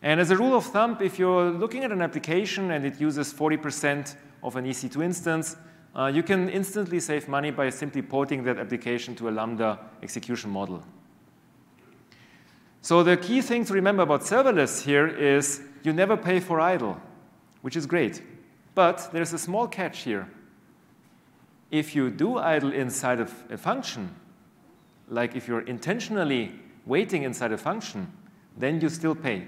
And as a rule of thumb, if you're looking at an application and it uses forty percent of an E C two instance, uh, you can instantly save money by simply porting that application to a Lambda execution model. So the key thing to remember about serverless here is you never pay for idle, which is great. But there's a small catch here. If you do idle inside of a function, like if you're intentionally waiting inside a function, then you still pay.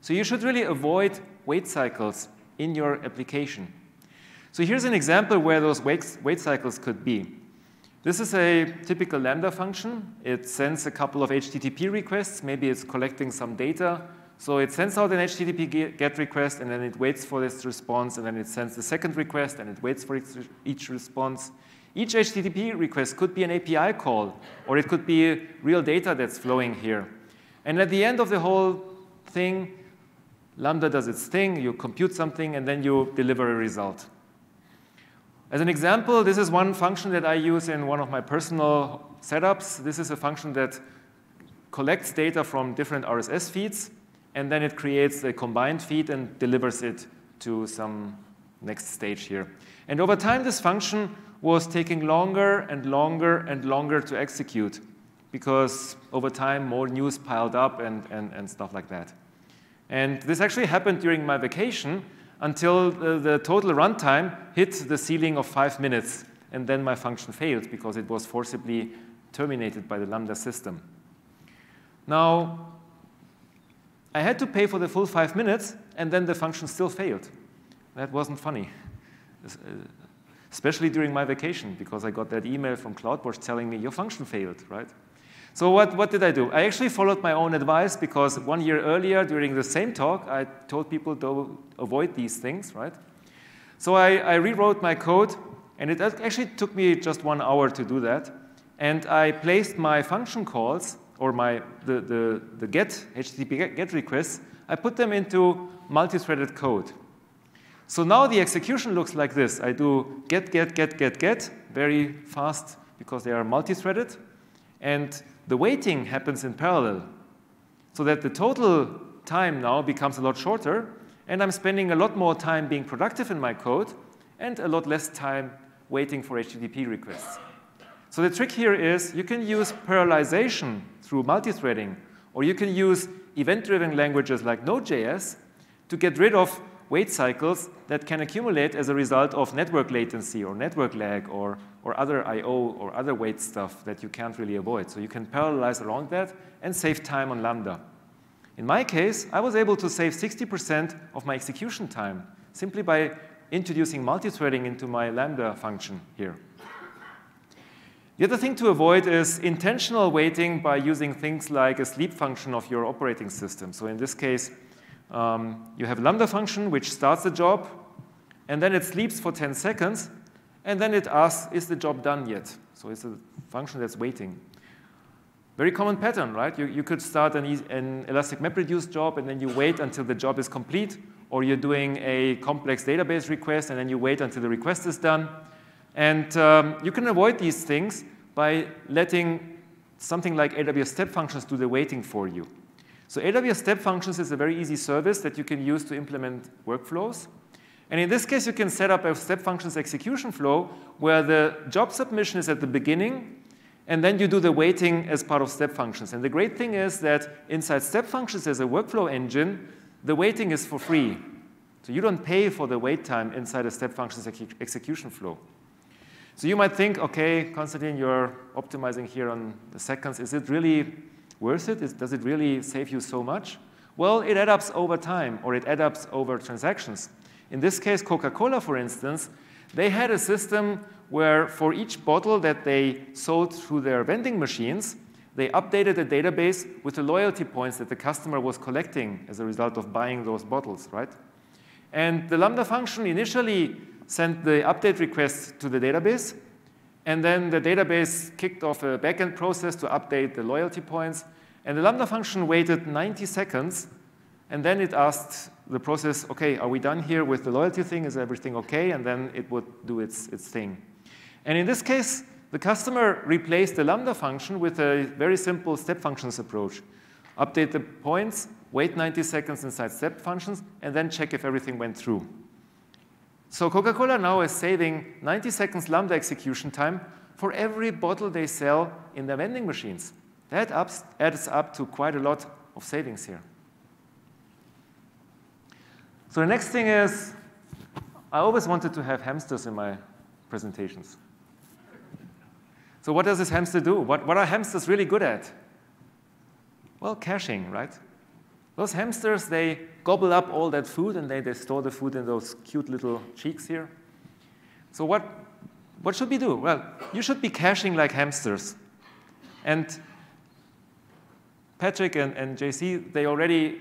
So you should really avoid wait cycles in your application. So here's an example where those wait, wait cycles could be. This is a typical Lambda function. It sends a couple of H T T P requests. Maybe it's collecting some data. So it sends out an H T T P GET request, and then it waits for this response, and then it sends the second request, and it waits for each response. Each H T T P request could be an A P I call, or it could be real data that's flowing here. And at the end of the whole thing, Lambda does its thing. You compute something, and then you deliver a result. As an example, this is one function that I use in one of my personal setups. This is a function that collects data from different R S S feeds, and then it creates a combined feed and delivers it to some next stage here. And over time, this function was taking longer and longer and longer to execute because over time, more news piled up and, and, and stuff like that. And this actually happened during my vacation until the, the total runtime hit the ceiling of five minutes. And then my function failed because it was forcibly terminated by the Lambda system. Now, I had to pay for the full five minutes, and then the function still failed. That wasn't funny. Especially during my vacation, because I got that email from CloudWatch telling me, your function failed, right? So what, what did I do? I actually followed my own advice, because one year earlier, during the same talk, I told people to avoid these things, right? So I, I rewrote my code, and it actually took me just one hour to do that. And I placed my function calls, or my, the, the, the get, H T T P GET requests, I put them into multi-threaded code. So now the execution looks like this. I do get, get, get, get, get, very fast because they are multi-threaded. And the waiting happens in parallel so that the total time now becomes a lot shorter. And I'm spending a lot more time being productive in my code and a lot less time waiting for H T T P requests. So the trick here is you can use parallelization through multithreading, or you can use event-driven languages like Node.js to get rid of wait cycles that can accumulate as a result of network latency or network lag or, or other I O or other wait stuff that you can't really avoid. So you can parallelize around that and save time on Lambda. In my case, I was able to save sixty percent of my execution time simply by introducing multithreading into my Lambda function here. The other thing to avoid is intentional waiting by using things like a sleep function of your operating system. So in this case, Um, you have a Lambda function, which starts the job, and then it sleeps for ten seconds, and then it asks, is the job done yet? So it's a function that's waiting. Very common pattern, right? You, you could start an, an Elastic MapReduce job, and then you wait until the job is complete, or you're doing a complex database request, and then you wait until the request is done. And um, you can avoid these things by letting something like A W S step functions do the waiting for you. So A W S Step Functions is a very easy service that you can use to implement workflows. And in this case, you can set up a Step Functions execution flow where the job submission is at the beginning, and then you do the waiting as part of Step Functions. And the great thing is that inside Step Functions as a workflow engine, the waiting is for free. So you don't pay for the wait time inside a Step Functions ex execution flow. So you might think, OK, Konstantin, you're optimizing here on the seconds. Is it really worth it? Is, does it really save you so much? Well, it adds up over time, or it adds up over transactions. In this case, Coca-Cola, for instance, they had a system where for each bottle that they sold through their vending machines, they updated a database with the loyalty points that the customer was collecting as a result of buying those bottles, right? And the Lambda function initially sent the update request to the database, and then the database kicked off a backend process to update the loyalty points. And the Lambda function waited ninety seconds. And then it asked the process, OK, are we done here with the loyalty thing? Is everything OK? And then it would do its, its thing. And in this case, the customer replaced the Lambda function with a very simple step functions approach. Update the points, wait ninety seconds inside step functions, and then check if everything went through. So Coca-Cola now is saving ninety seconds Lambda execution time for every bottle they sell in their vending machines. That ups, adds up to quite a lot of savings here. So the next thing is, I always wanted to have hamsters in my presentations. So what does this hamster do? What, what are hamsters really good at? Well, caching, right? Those hamsters, they gobble up all that food, and they, they store the food in those cute little cheeks here. So what, what should we do? Well, you should be caching like hamsters. And Patrick and, and J C, they already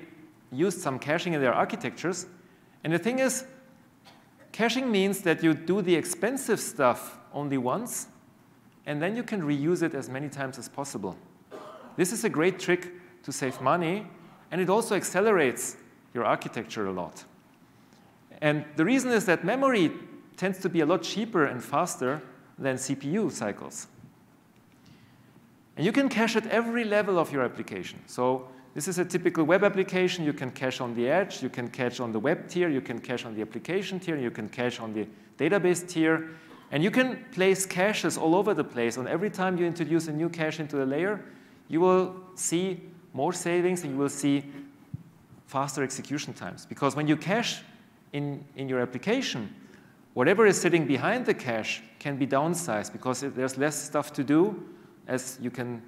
used some caching in their architectures. And the thing is, caching means that you do the expensive stuff only once, and then you can reuse it as many times as possible. This is a great trick to save money. And it also accelerates your architecture a lot. And the reason is that memory tends to be a lot cheaper and faster than C P U cycles. And you can cache at every level of your application. So this is a typical web application. You can cache on the edge. You can cache on the web tier. You can cache on the application tier. You can cache on the database tier. And you can place caches all over the place. And every time you introduce a new cache into the layer, you will see more savings, and you will see faster execution times. Because when you cache in, in your application, whatever is sitting behind the cache can be downsized, because there's less stuff to do as you can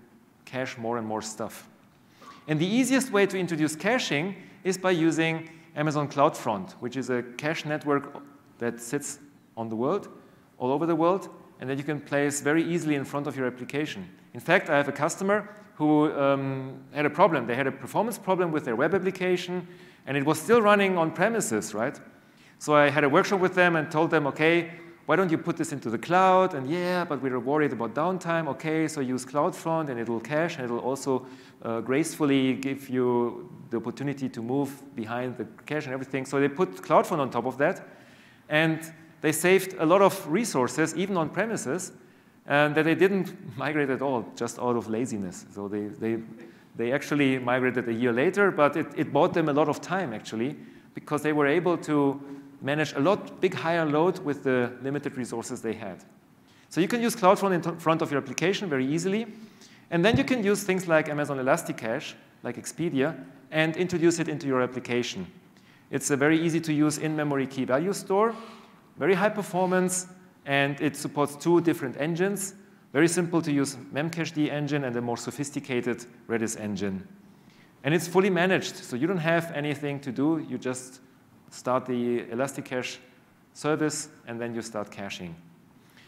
cache more and more stuff. And the easiest way to introduce caching is by using Amazon CloudFront, which is a cache network that sits on the world, all over the world, and that you can place very easily in front of your application. In fact, I have a customer who um, had a problem. They had a performance problem with their web application, and it was still running on premises, right? So I had a workshop with them and told them, OK, why don't you put this into the cloud? And yeah, but we were worried about downtime. OK, so use CloudFront, and it'll cache, and it'll also uh, gracefully give you the opportunity to move behind the cache and everything. So they put CloudFront on top of that, and they saved a lot of resources, even on premises, and that they didn't migrate at all, just out of laziness. So they, they, they actually migrated a year later, but it, it bought them a lot of time, actually, because they were able to manage a lot big higher load with the limited resources they had. So you can use CloudFront in front of your application very easily. And then you can use things like Amazon Elastic Cache, like Expedia, and introduce it into your application. It's a very easy to use in-memory key value store, very high performance, and it supports two different engines. Very simple to use Memcached engine and a more sophisticated R D S engine. And it's fully managed, so you don't have anything to do. You just start the Elastic Cache service, and then you start caching.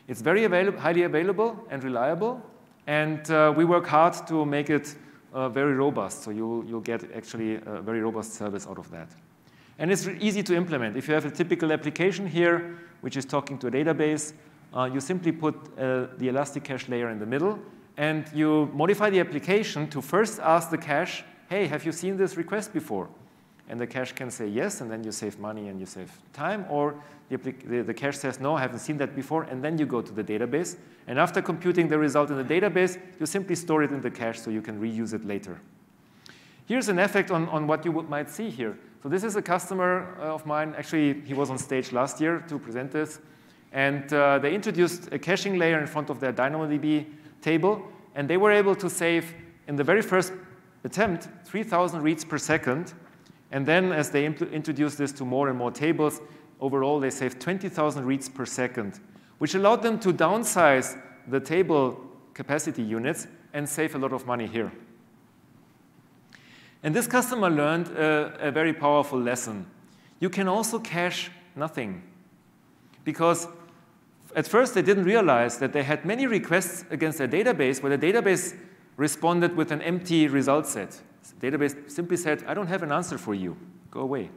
It's very available, highly available and reliable, and uh, we work hard to make it uh, very robust, so you, you'll get actually a very robust service out of that. And it's easy to implement. If you have a typical application here, which is talking to a database, uh, you simply put uh, the Elastic Cache layer in the middle, and you modify the application to first ask the cache, hey, have you seen this request before? And the cache can say yes, and then you save money and you save time, or the, the, the cache says no, I haven't seen that before, and then you go to the database. And after computing the result in the database, you simply store it in the cache so you can reuse it later. Here's an effect on, on what you would, might see here. So this is a customer of mine. Actually, he was on stage last year to present this. And uh, they introduced a caching layer in front of their DynamoDB table, and they were able to save, in the very first attempt, three thousand reads per second. And then as they introduce this to more and more tables, overall they saved twenty thousand reads per second, which allowed them to downsize the table capacity units and save a lot of money here. And this customer learned a, a very powerful lesson. You can also cache nothing, because at first they didn't realize that they had many requests against their database where the database responded with an empty result set. The database simply said, I don't have an answer for you. Go away.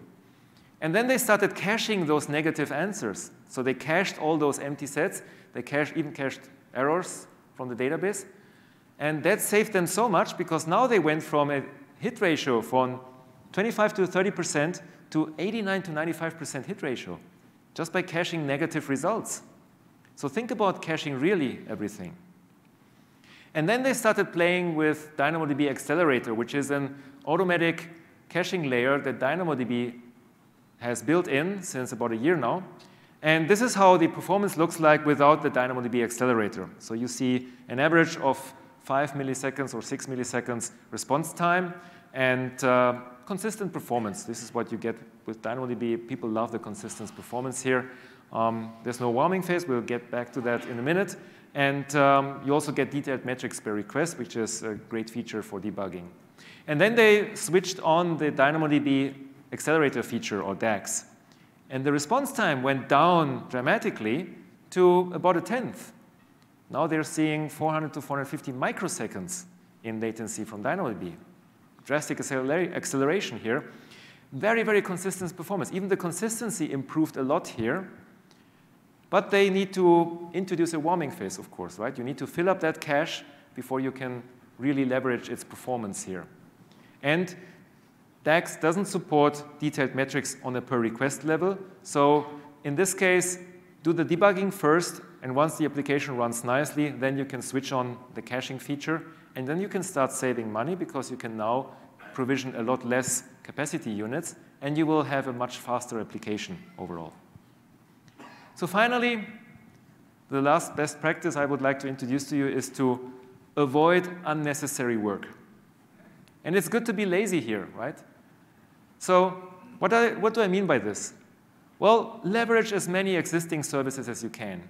And then they started caching those negative answers. So they cached all those empty sets. They cached, even cached errors from the database. And that saved them so much because now they went from a hit ratio from twenty-five to thirty percent to eighty-nine to ninety-five percent hit ratio just by caching negative results. So think about caching really everything. And then they started playing with DynamoDB Accelerator, which is an automatic caching layer that DynamoDB has built in since about a year now. And this is how the performance looks like without the DynamoDB Accelerator. So you see an average of five milliseconds or six milliseconds response time and uh, consistent performance. This is what you get with DynamoDB. People love the consistent performance here. Um, there's no warming phase. We'll get back to that in a minute. And um, you also get detailed metrics per request, which is a great feature for debugging. And then they switched on the DynamoDB Accelerator feature, or D A X. And the response time went down dramatically to about a tenth. Now they're seeing four hundred to four hundred fifty microseconds in latency from DynamoDB. Drastic acceler- acceleration here. Very, very consistent performance. Even the consistency improved a lot here. But they need to introduce a warming phase, of course, right? You need to fill up that cache before you can really leverage its performance here. And D A X doesn't support detailed metrics on a per-request level. So in this case, do the debugging first, and once the application runs nicely, then you can switch on the caching feature, and then you can start saving money because you can now provision a lot less capacity units, and you will have a much faster application overall. So finally, the last best practice I would like to introduce to you is to avoid unnecessary work. And it's good to be lazy here, right? So what, I, what do I mean by this? Well, leverage as many existing services as you can.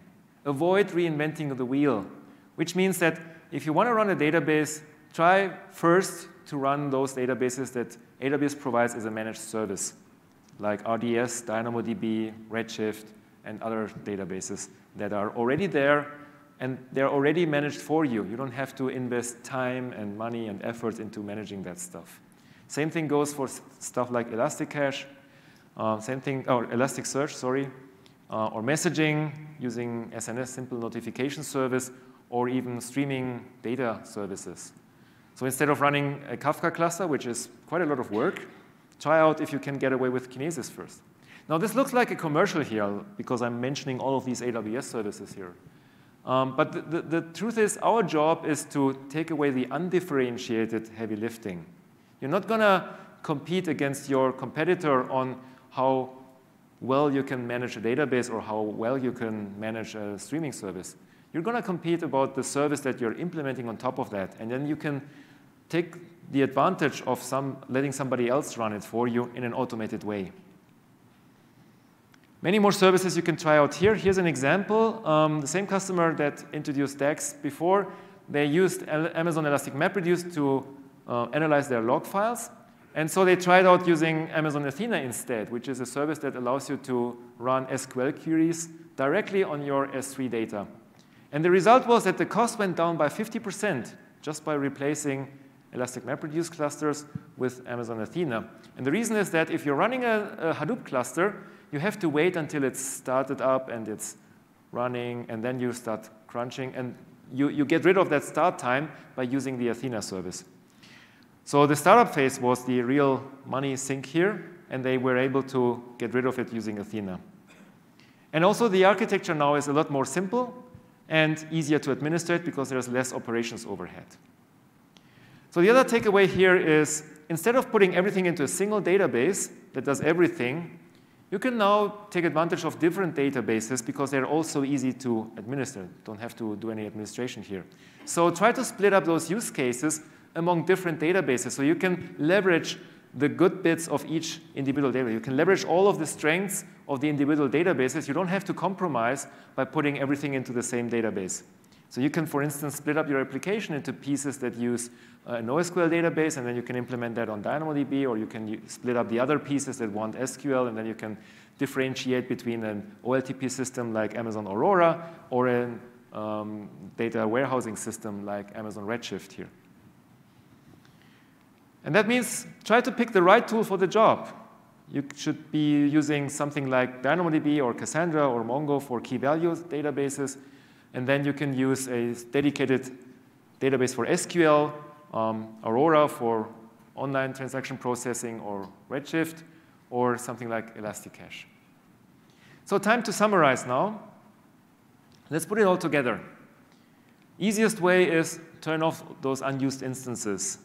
Avoid reinventing the wheel, which means that if you want to run a database, try first to run those databases that A W S provides as a managed service, like R D S, DynamoDB, Redshift, and other databases that are already there, and they're already managed for you. You don't have to invest time and money and effort into managing that stuff. Same thing goes for stuff like Elastic Cache, uh, same thing, or Elasticsearch, sorry, uh, or messaging using S N S, simple notification service, or even streaming data services. So instead of running a Kafka cluster, which is quite a lot of work, try out if you can get away with Kinesis first. Now, this looks like a commercial here because I'm mentioning all of these A W S services here. Um, but the, the, the truth is our job is to take away the undifferentiated heavy lifting. You're not going to compete against your competitor on how well you can manage a database or how well you can manage a streaming service. You're going to compete about the service that you're implementing on top of that. And then you can take the advantage of some letting somebody else run it for you in an automated way. Many more services you can try out here. Here's an example. Um, the same customer that introduced DAX before, they used Amazon Elastic MapReduce to uh, analyze their log files. And so they tried out using Amazon Athena instead, which is a service that allows you to run S Q L queries directly on your S three data. And the result was that the cost went down by fifty percent just by replacing Elastic MapReduce clusters with Amazon Athena. And the reason is that if you're running a, a Hadoop cluster, you have to wait until it's started up and it's running, and then you start crunching. And you, you get rid of that start time by using the Athena service. So the startup phase was the real money sink here, and they were able to get rid of it using Athena. And also, the architecture now is a lot more simple and easier to administrate because there's less operations overhead. So the other takeaway here is, instead of putting everything into a single database that does everything, you can now take advantage of different databases because they're also easy to administer. Don't have to do any administration here. So try to split up those use cases among different databases so you can leverage the good bits of each individual database. You can leverage all of the strengths of the individual databases. You don't have to compromise by putting everything into the same database. So you can, for instance, split up your application into pieces that use a NoSQL database, and then you can implement that on DynamoDB, or you can split up the other pieces that want S Q L, and then you can differentiate between an O L T P system like Amazon Aurora or a um, data warehousing system like Amazon Redshift here. And that means try to pick the right tool for the job. You should be using something like DynamoDB or Cassandra or Mongo for key value databases. And then you can use a dedicated database for S Q L, um, Aurora for online transaction processing, or Redshift, or something like Elastic Cache. So time to summarize now. Let's put it all together. Easiest way is turn off those unused instances.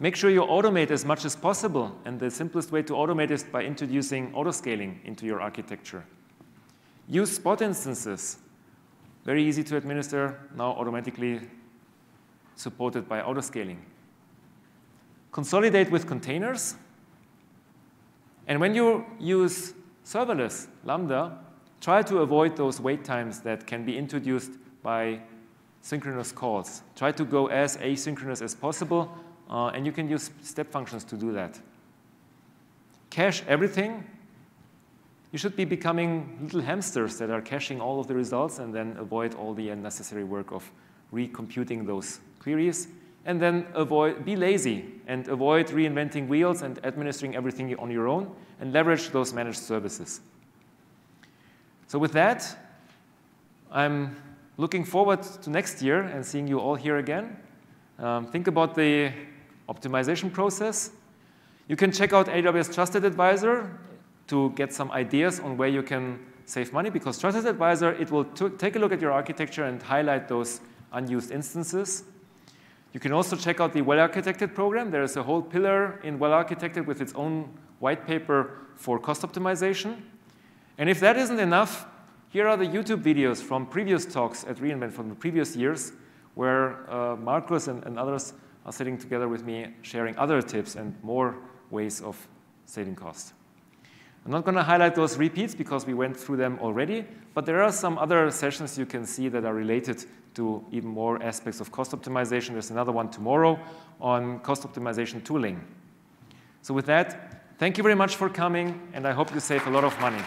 Make sure you automate as much as possible. And the simplest way to automate is by introducing autoscaling into your architecture. Use spot instances. Very easy to administer, now automatically supported by autoscaling. Consolidate with containers. And when you use serverless Lambda, try to avoid those wait times that can be introduced by synchronous calls. Try to go as asynchronous as possible, uh, and you can use step functions to do that. Cache everything. You should be becoming little hamsters that are caching all of the results and then avoid all the unnecessary work of recomputing those queries. And then avoid, be lazy and avoid reinventing wheels and administering everything on your own, and leverage those managed services. So with that, I'm looking forward to next year and seeing you all here again. Um, think about the optimization process. You can check out A W S Trusted Advisor to get some ideas on where you can save money, because Trusted Advisor, it will take a look at your architecture and highlight those unused instances. You can also check out the Well-Architected program. There is a whole pillar in Well-Architected with its own white paper for cost optimization. And if that isn't enough, here are the YouTube videos from previous talks at reInvent from the previous years, where uh, Marcus and, and others are sitting together with me sharing other tips and more ways of saving costs. I'm not going to highlight those repeats because we went through them already, but there are some other sessions you can see that are related to even more aspects of cost optimization. There's another one tomorrow on cost optimization tooling. So with that, thank you very much for coming, and I hope you save a lot of money.